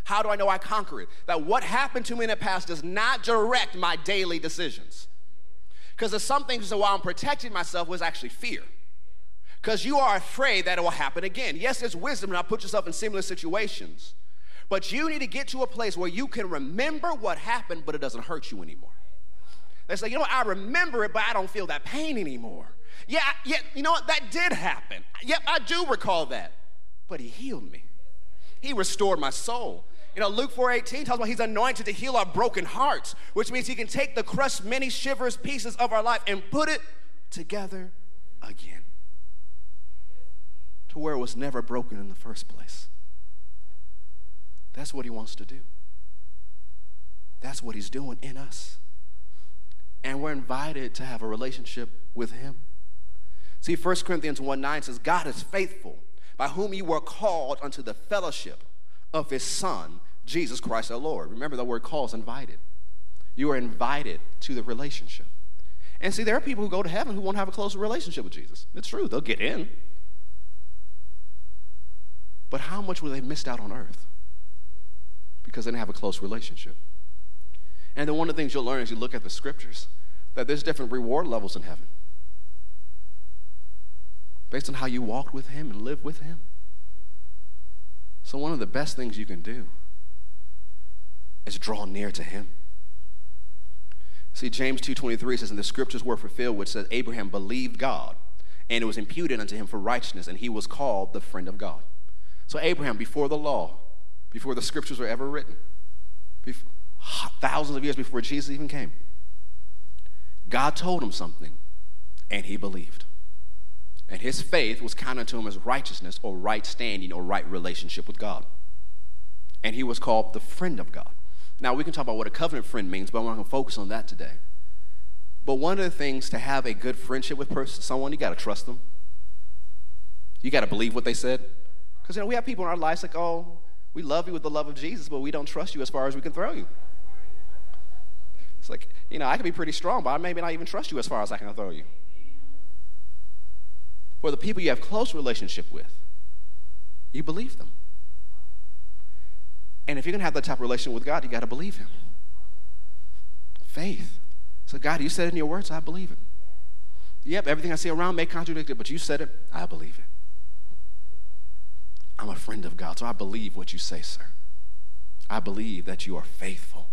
How do I know I conquer it? That what happened to me in the past does not direct my daily decisions. Because there's some things that while I'm protecting myself was actually fear. Because you are afraid that it will happen again. Yes, there's wisdom to not put yourself in similar situations. But you need to get to a place where you can remember what happened, but it doesn't hurt you anymore. They say, you know what, I remember it, but I don't feel that pain anymore. Yeah, yeah, you know what, that did happen. Yep, I do recall that. But he healed me. He restored my soul. You know, Luke four eighteen tells us he's anointed to heal our broken hearts, which means he can take the crushed many shivers pieces of our life and put it together again to where it was never broken in the first place. That's what he wants to do. That's what he's doing in us. And we're invited to have a relationship with him. See, First Corinthians one nine says, God is faithful, by whom you were called unto the fellowship of his Son, Jesus Christ our Lord. Remember, the word call is invited. You are invited to the relationship. And see, there are people who go to heaven who won't have a closer relationship with Jesus. It's true, they'll get in. But how much will they miss out on earth? Because they didn't have a close relationship. And then one of the things you'll learn as you look at the scriptures, that there's different reward levels in heaven based on how you walked with him and lived with him. So one of the best things you can do is draw near to him. See, James two twenty-three says, and the scriptures were fulfilled, which says, Abraham believed God, and it was imputed unto him for righteousness, and he was called the friend of God. So Abraham, before the law, before the scriptures were ever written, before, thousands of years before Jesus even came, God told him something, and he believed. And his faith was counted to him as righteousness or right standing or right relationship with God. And he was called the friend of God. Now, we can talk about what a covenant friend means, but I'm not going to focus on that today. But one of the things to have a good friendship with person, someone, you got to trust them. You got to believe what they said. Because, you know, we have people in our lives like, oh, we love you with the love of Jesus, but we don't trust you as far as we can throw you. It's like, you know, I can be pretty strong, but I maybe not even trust you as far as I can throw you. Or the people you have close relationship with, you believe them. And if you're going to have that type of relationship with God, you got to believe him. Faith. So, God, you said it in your words, I believe it. Yep, everything I see around may contradict it, but you said it, I believe it. I'm a friend of God, so I believe what you say, sir. I believe that you are faithful.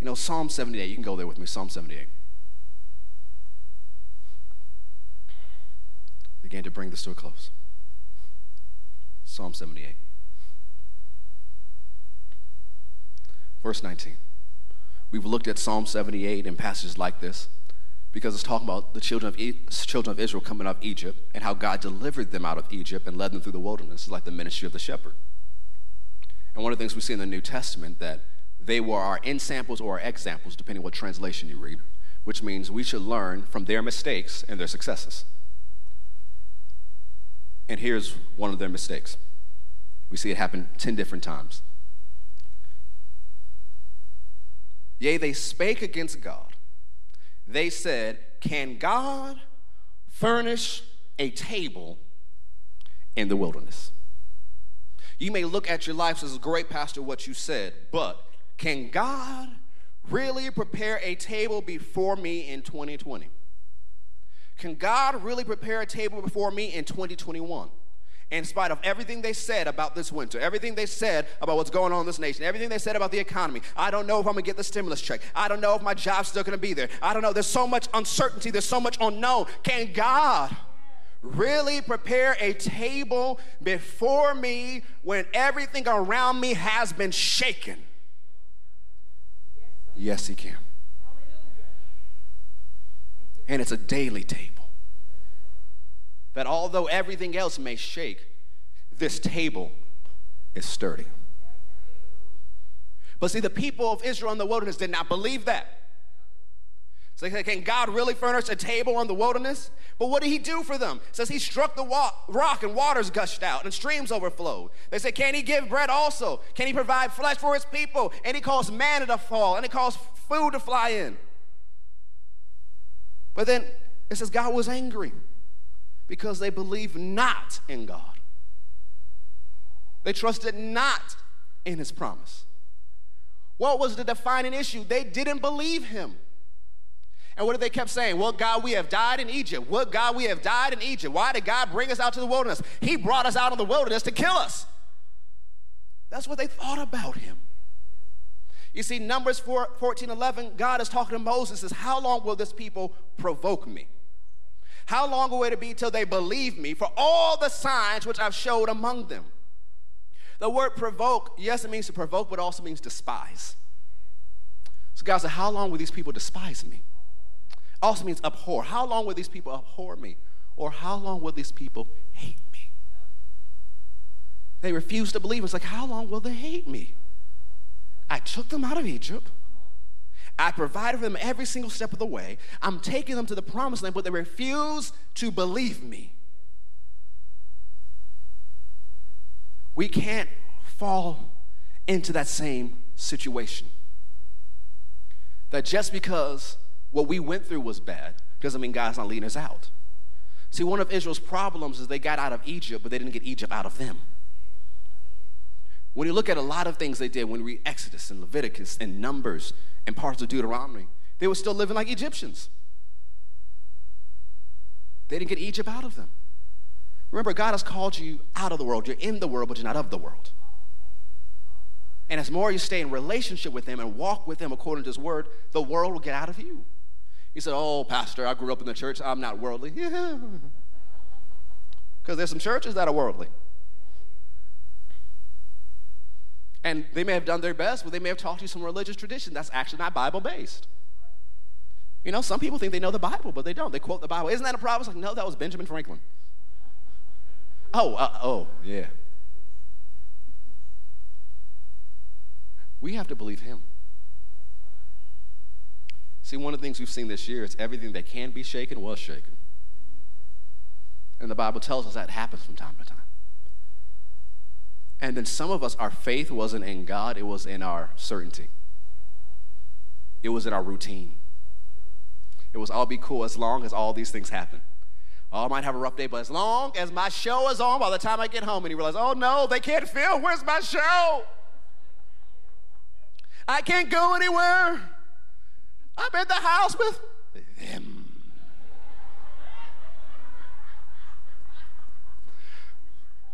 You know, Psalm seventy-eight, you can go there with me, Psalm seventy-eight. Again, to bring this to a close. Psalm seventy-eight. Verse nineteen. We've looked at Psalm seventy-eight and passages like this because it's talking about the children of, e- children of Israel coming out of Egypt and how God delivered them out of Egypt and led them through the wilderness. It's like the ministry of the shepherd. And one of the things we see in the New Testament that they were our ensamples or our examples, depending on what translation you read, which means we should learn from their mistakes and their successes. And here's one of their mistakes. We see it happen ten different times. Yea, they spake against God. They said, can God furnish a table in the wilderness? You may look at your life as a great pastor, what you said, but can God really prepare a table before me in twenty twenty? Can God really prepare a table before me in twenty twenty-one? In spite of everything they said about this winter, everything they said about what's going on in this nation, everything they said about the economy, I don't know if I'm going to get the stimulus check. I don't know if my job's still going to be there. I don't know. There's so much uncertainty. There's so much unknown. Can God really prepare a table before me when everything around me has been shaken? Yes, He can. And it's a daily table. That although everything else may shake, this table is sturdy. But see, the people of Israel in the wilderness did not believe that. So they said, can God really furnish a table in the wilderness? But what did He do for them? It says He struck the rock and waters gushed out and streams overflowed. They said, can He give bread also? Can He provide flesh for His people? And He caused manna to fall and He caused food to fly in. But then it says God was angry, because they believed not in God. They trusted not in His promise. What was the defining issue? They didn't believe Him. And what did they kept saying? Well, God, we have died in Egypt. Well, God, we have died in Egypt. Why did God bring us out to the wilderness? He brought us out of the wilderness to kill us. That's what they thought about Him. You see, Numbers fourteen eleven, God is talking to Moses, says, how long will this people provoke me? How long will it be till they believe me for all the signs which I've showed among them? The word provoke, yes, it means to provoke, but also means despise. So God said, how long will these people despise me? Also means abhor. How long will these people abhor me? Or how long will these people hate me? They refuse to believe. It's like, how long will they hate me? I took them out of Egypt. I provided for them every single step of the way. I'm taking them to the promised land, but they refuse to believe me. We can't fall into that same situation. That just because what we went through was bad doesn't mean God's not leading us out. See, one of Israel's problems is they got out of Egypt, but they didn't get Egypt out of them. When you look at a lot of things they did, when we read Exodus and Leviticus and Numbers and parts of Deuteronomy, they were still living like Egyptians. They didn't get Egypt out of them. Remember, God has called you out of the world. You're in the world, but you're not of the world. And as more you stay in relationship with Him and walk with Him according to His word, the world will get out of you. You said, oh, pastor, I grew up in the church. I'm not worldly. Yeah. Because there's some churches that are worldly. And they may have done their best, but they may have taught you some religious tradition that's actually not Bible-based. You know, some people think they know the Bible, but they don't. They quote the Bible. Isn't that a problem? It's like, no, that was Benjamin Franklin. Oh, uh, oh, yeah. We have to believe Him. See, one of the things we've seen this year is everything that can be shaken was shaken. And the Bible tells us that happens from time to time. And then some of us, our faith wasn't in God, it was in our certainty. It was in our routine. It was all be cool as long as all these things happen. Oh, I might have a rough day, but as long as my show is on by the time I get home, and you realize, oh no, they can't film, where's my show? I can't go anywhere. I'm in the house with them.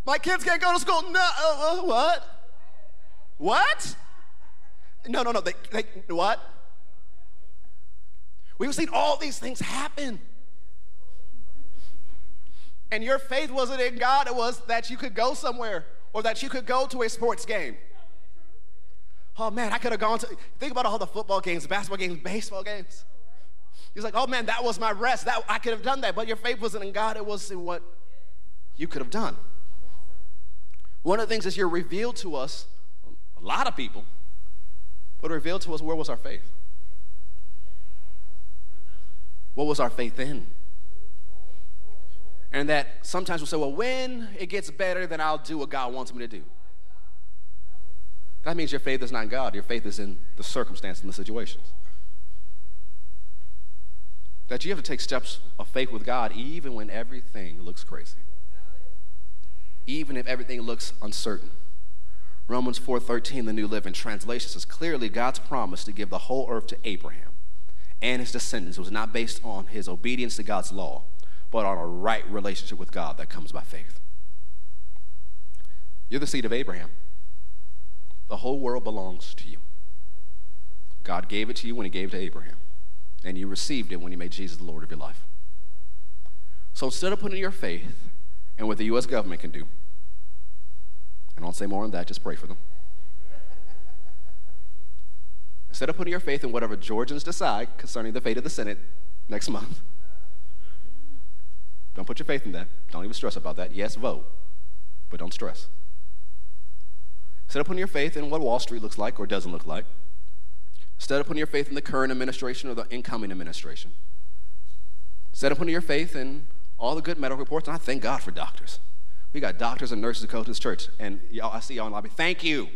My kids can't go to school. No, uh, uh, what? What? No, no, no. They, they, what? We've seen all these things happen. And your faith wasn't in God. It was that you could go somewhere or that you could go to a sports game. Oh, man, I could have gone to, think about all the football games, basketball games, baseball games. He's like, oh, man, that was my rest. That I could have done that. But your faith wasn't in God. It was in what you could have done. One of the things is you're revealed to us, a lot of people, but revealed to us, where was our faith? What was our faith in? And that sometimes we'll say, well, when it gets better, then I'll do what God wants me to do. That means your faith is not in God. Your faith is in the circumstances and the situations. That you have to take steps of faith with God even when everything looks crazy. Even if everything looks uncertain. Romans four thirteen, the New Living Translation, says clearly God's promise to give the whole earth to Abraham and his descendants was not based on his obedience to God's law, but on a right relationship with God that comes by faith. You're the seed of Abraham. The whole world belongs to you. God gave it to you when he gave it to Abraham, and you received it when you made Jesus the Lord of your life. So instead of putting your faith in what the U S government can do, and I don't say more on that, just pray for them. Instead of putting your faith in whatever Georgians decide concerning the fate of the Senate next month, don't put your faith in that. Don't even stress about that. Yes, vote, but don't stress. Instead of putting your faith in what Wall Street looks like or doesn't look like, instead of putting your faith in the current administration or the incoming administration, instead of putting your faith in all the good medical reports, and I thank God for doctors. We got doctors and nurses who go to this church, and y'all, I see y'all in the lobby. Thank you.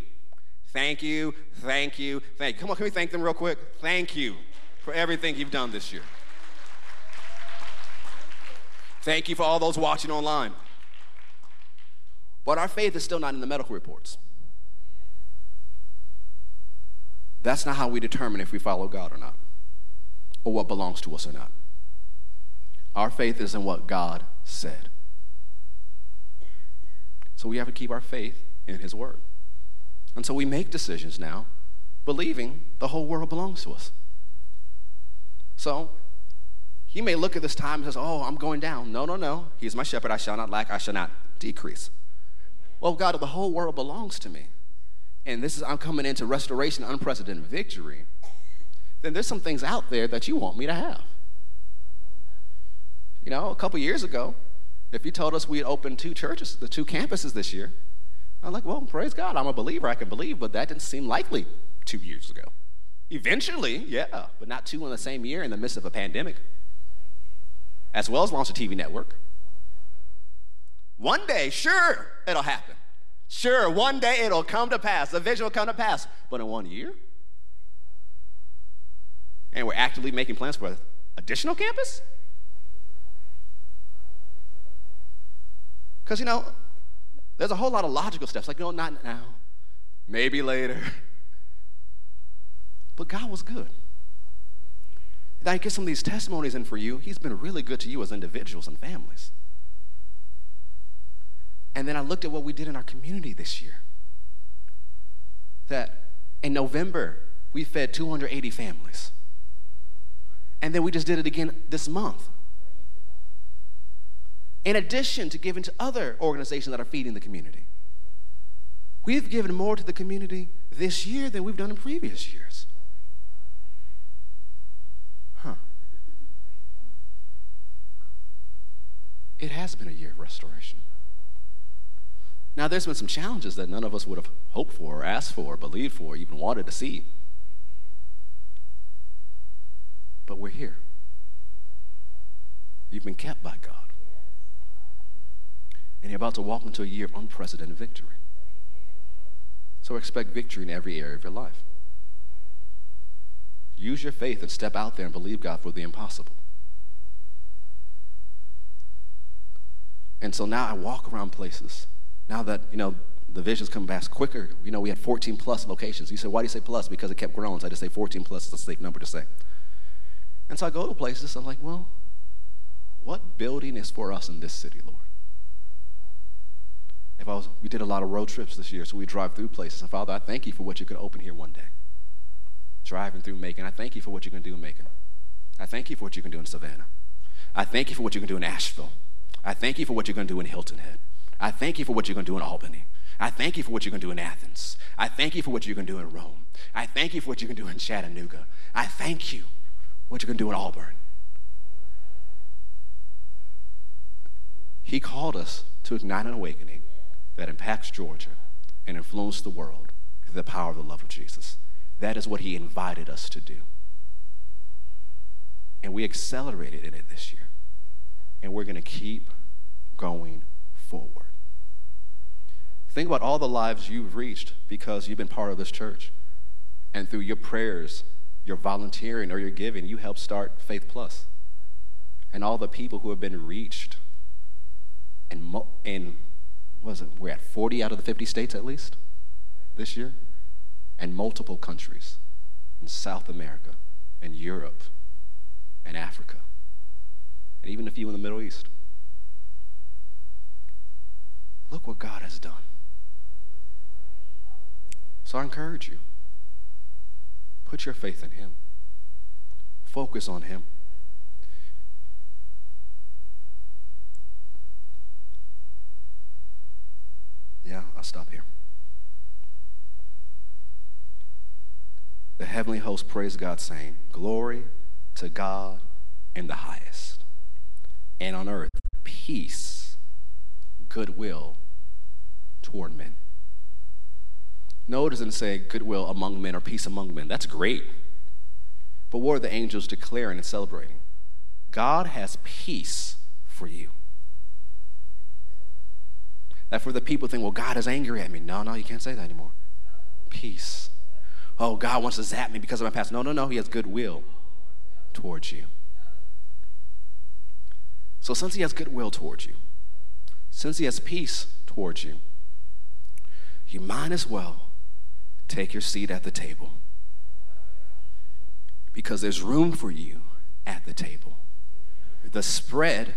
Thank you. Thank you. Thank you. Come on, can we thank them real quick? Thank you for everything you've done this year. Thank you for all those watching online. But our faith is still not in the medical reports. That's not how we determine if we follow God or not, or what belongs to us or not. Our faith is in what God said. So we have to keep our faith in his word. And so we make decisions now, believing the whole world belongs to us. So you may look at this time and say, oh, I'm going down. No, no, no. He's my shepherd. I shall not lack. I shall not decrease. Well, God, the whole world belongs to me, and this is, I'm coming into restoration, unprecedented victory, then there's some things out there that you want me to have. You know, a couple years ago, if you told us we had opened two churches, the two campuses this year, I'm like, well, praise God, I'm a believer, I can believe, but that didn't seem likely two years ago. Eventually, yeah, but not two in the same year in the midst of a pandemic, as well as launch a T V network. One day, sure, it'll happen. Sure, one day it'll come to pass. The vision will come to pass. But in one year? And we're actively making plans for an additional campus? Because, you know, there's a whole lot of logical steps. Like, no, not now. Maybe later. But God was good. And I get some of these testimonies in for you. He's been really good to you as individuals and families. And then I looked at what we did in our community this year. That in November, we fed two hundred eighty families. And then we just did it again this month. In addition to giving to other organizations that are feeding the community. We've given more to the community this year than we've done in previous years. Huh. It has been a year of restoration. Now, there's been some challenges that none of us would have hoped for, or asked for, or believed for, or even wanted to see. But we're here. You've been kept by God. And you're about to walk into a year of unprecedented victory. So expect victory in every area of your life. Use your faith and step out there and believe God for the impossible. And so now I walk around places. Now that, you know, the vision's come back quicker, you know, we had fourteen plus locations. You said, why do you say plus? Because it kept growing. So I just say fourteen plus is a safe number to say. And so I go to places, I'm like, well, what building is for us in this city, Lord? If I was, we did a lot of road trips this year, so we drive through places. And Father, I thank you for what you could open here one day. Driving through Macon, I thank you for what you can do in Macon. I thank you for what you can do in Savannah. I thank you for what you can do in Asheville. I thank you for what you're going to do in Hilton Head. I thank you for what you're going to do in Albany. I thank you for what you're going to do in Athens. I thank you for what you're going to do in Rome. I thank you for what you're going to do in Chattanooga. I thank you for what you're going to do in Auburn. He called us to ignite an awakening that impacts Georgia and influences the world through the power of the love of Jesus. That is what he invited us to do. And we accelerated in it this year. And we're going to keep going forward. Think about all the lives you've reached because you've been part of this church. And through your prayers, your volunteering, or your giving, you helped start Faith Plus. And all the people who have been reached. And, and what is it? We're at forty out of the fifty states at least. this year, and multiple countries in South America and Europe and Africa, and even a few in the Middle East. Look what God has done. So I encourage you, put your faith in Him. Focus on Him. Yeah, I'll stop here. The heavenly host praised God, saying, "Glory to God in the highest, and on earth peace, goodwill toward men." No, it doesn't say goodwill among men or peace among men. That's great. But what are the angels declaring and celebrating? God has peace for you. That for the people think, well, God is angry at me. No, no, you can't say that anymore. Peace. Oh, God wants to zap me because of my past. No, no, no. He has goodwill towards you. So since He has goodwill towards you, since He has peace towards you, you might as well take your seat at the table, because there's room for you at the table. The spread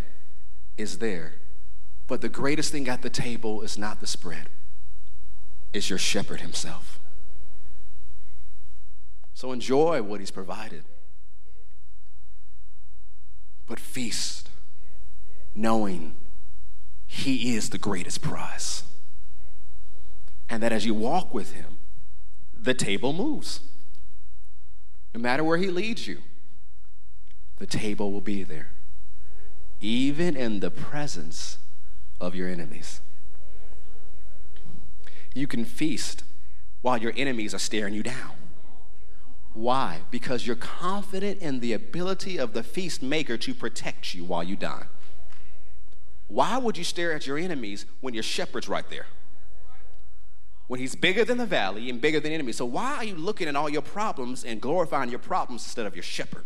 is there, but the greatest thing at the table is not the spread. It's your shepherd himself. So enjoy what He's provided, but feast knowing He is the greatest prize, and that as you walk with Him, the table moves. No matter where He leads you, the table will be there, even in the presence of your enemies. You can feast while your enemies are staring you down. Why? Because you're confident in the ability of the feast maker to protect you while you dine. Why would you stare at your enemies when your shepherd's right there? When He's bigger than the valley and bigger than enemies. So why are you looking at all your problems and glorifying your problems instead of your shepherd?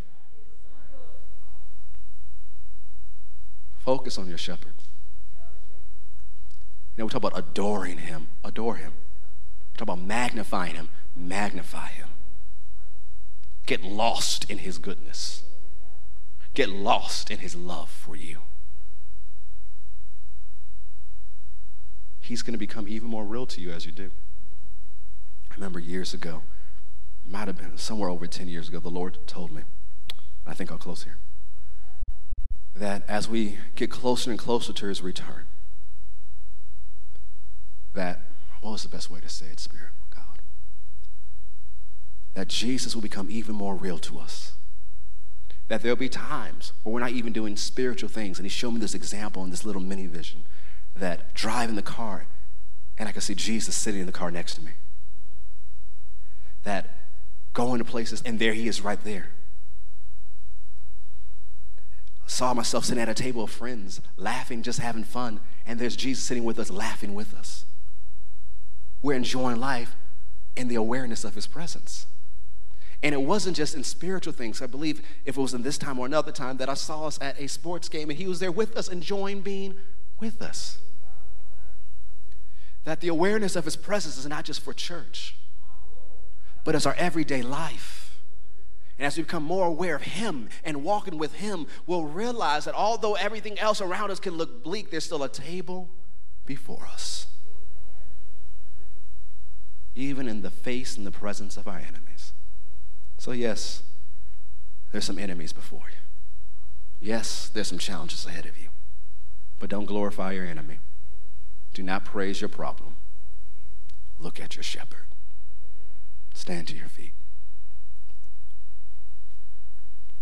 Focus on your shepherd. You know, we talk about adoring Him. Adore Him. We talk about magnifying Him. Magnify Him. Get lost in His goodness. Get lost in His love for you. He's going to become even more real to you as you do. I remember years ago, might have been somewhere over ten years ago, the Lord told me, I think I'll close here, that as we get closer and closer to His return, that, what was the best way to say it, Spirit of God? That Jesus will become even more real to us. That there'll be times where we're not even doing spiritual things, and He showed me this example in this little mini vision, that driving the car, and I could see Jesus sitting in the car next to me. That going to places, and there He is right there. I saw myself sitting at a table of friends, laughing, just having fun, and there's Jesus sitting with us, laughing with us. We're enjoying life in the awareness of His presence. And it wasn't just in spiritual things. I believe if it was in this time or another time that I saw us at a sports game, and He was there with us, enjoying being with us. That the awareness of His presence is not just for church, but as our everyday life. And as we become more aware of Him and walking with Him, we'll realize that although everything else around us can look bleak, there's still a table before us, even in the face and the presence of our enemies. So yes, there's some enemies before you. Yes, there's some challenges ahead of you. But don't glorify your enemy. Do not praise your problem. Look at your shepherd. Stand to your feet.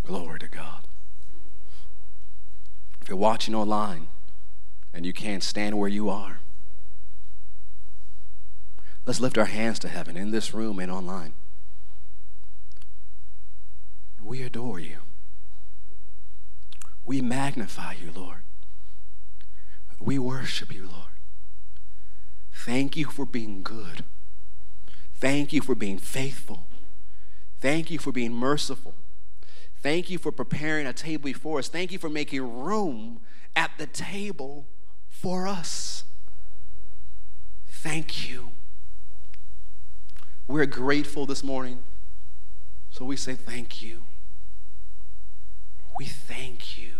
Glory to God. If you're watching online and you can't stand where you are, let's lift our hands to heaven in this room and online. We adore You. We magnify You, Lord. We worship You, Lord. Thank You for being good. Thank You for being faithful. Thank You for being merciful. Thank You for preparing a table before us. Thank You for making room at the table for us. Thank You. We're grateful this morning. So we say thank you. We thank you.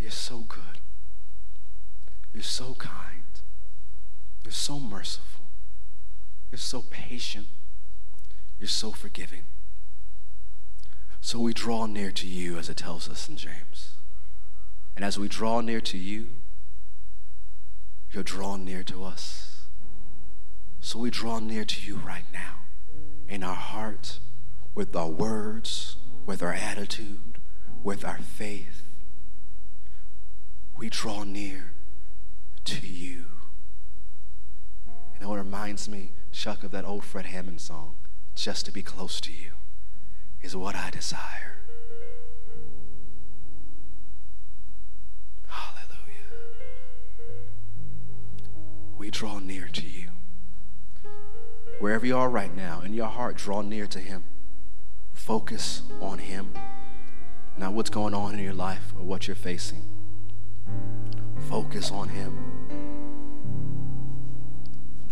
You're so good. You're so kind. You're so merciful. You're so patient. You're so forgiving. So we draw near to you, as it tells us in James. And as we draw near to you, you're drawn near to us. So we draw near to you right now, in our hearts, with our words, with our attitude, with our faith. We draw near to you. And it reminds me, Chuck, of that old Fred Hammond song, "Just to be close to you is what I desire." Hallelujah. We draw near to you. Wherever you are right now, in your heart, draw near to him. Focus on him. Not what's going on in your life or what you're facing. Focus on him.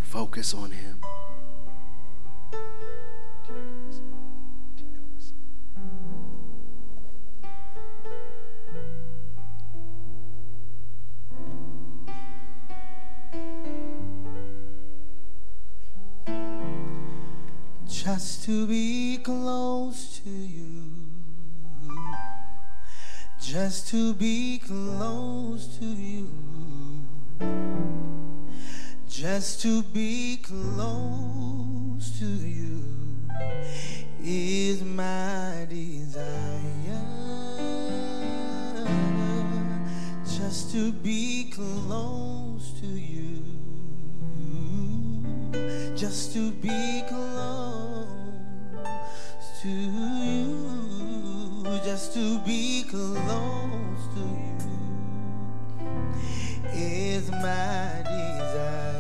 Focus on him. Just to be close to you. Just to be close to you. Just to be close to you is my desire. Just to be close to you. Just to be close to you. Just to be close to you is my desire.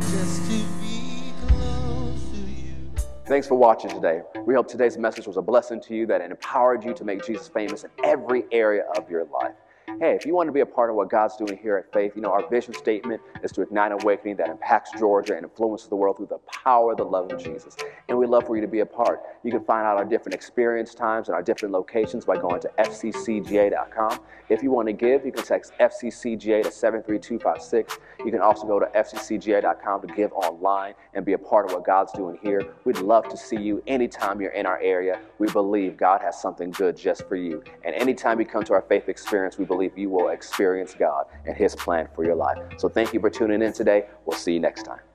Just to be close to you. Thanks for watching today. We hope today's message was a blessing to you, that it empowered you to make Jesus famous in every area of your life. Hey, if you want to be a part of what God's doing here at Faith, you know, our vision statement is to ignite awakening that impacts Georgia and influences the world through the power of the love of Jesus. And we'd love for you to be a part. You can find out our different experience times and our different locations by going to F C C G A dot com. If you want to give, you can text F C C G A to seven three two five six. You can also go to F C C G A dot com to give online and be a part of what God's doing here. We'd love to see you anytime you're in our area. We believe God has something good just for you. And anytime you come to our Faith experience, we believe you will experience God and His plan for your life. So thank you for tuning in today. We'll see you next time.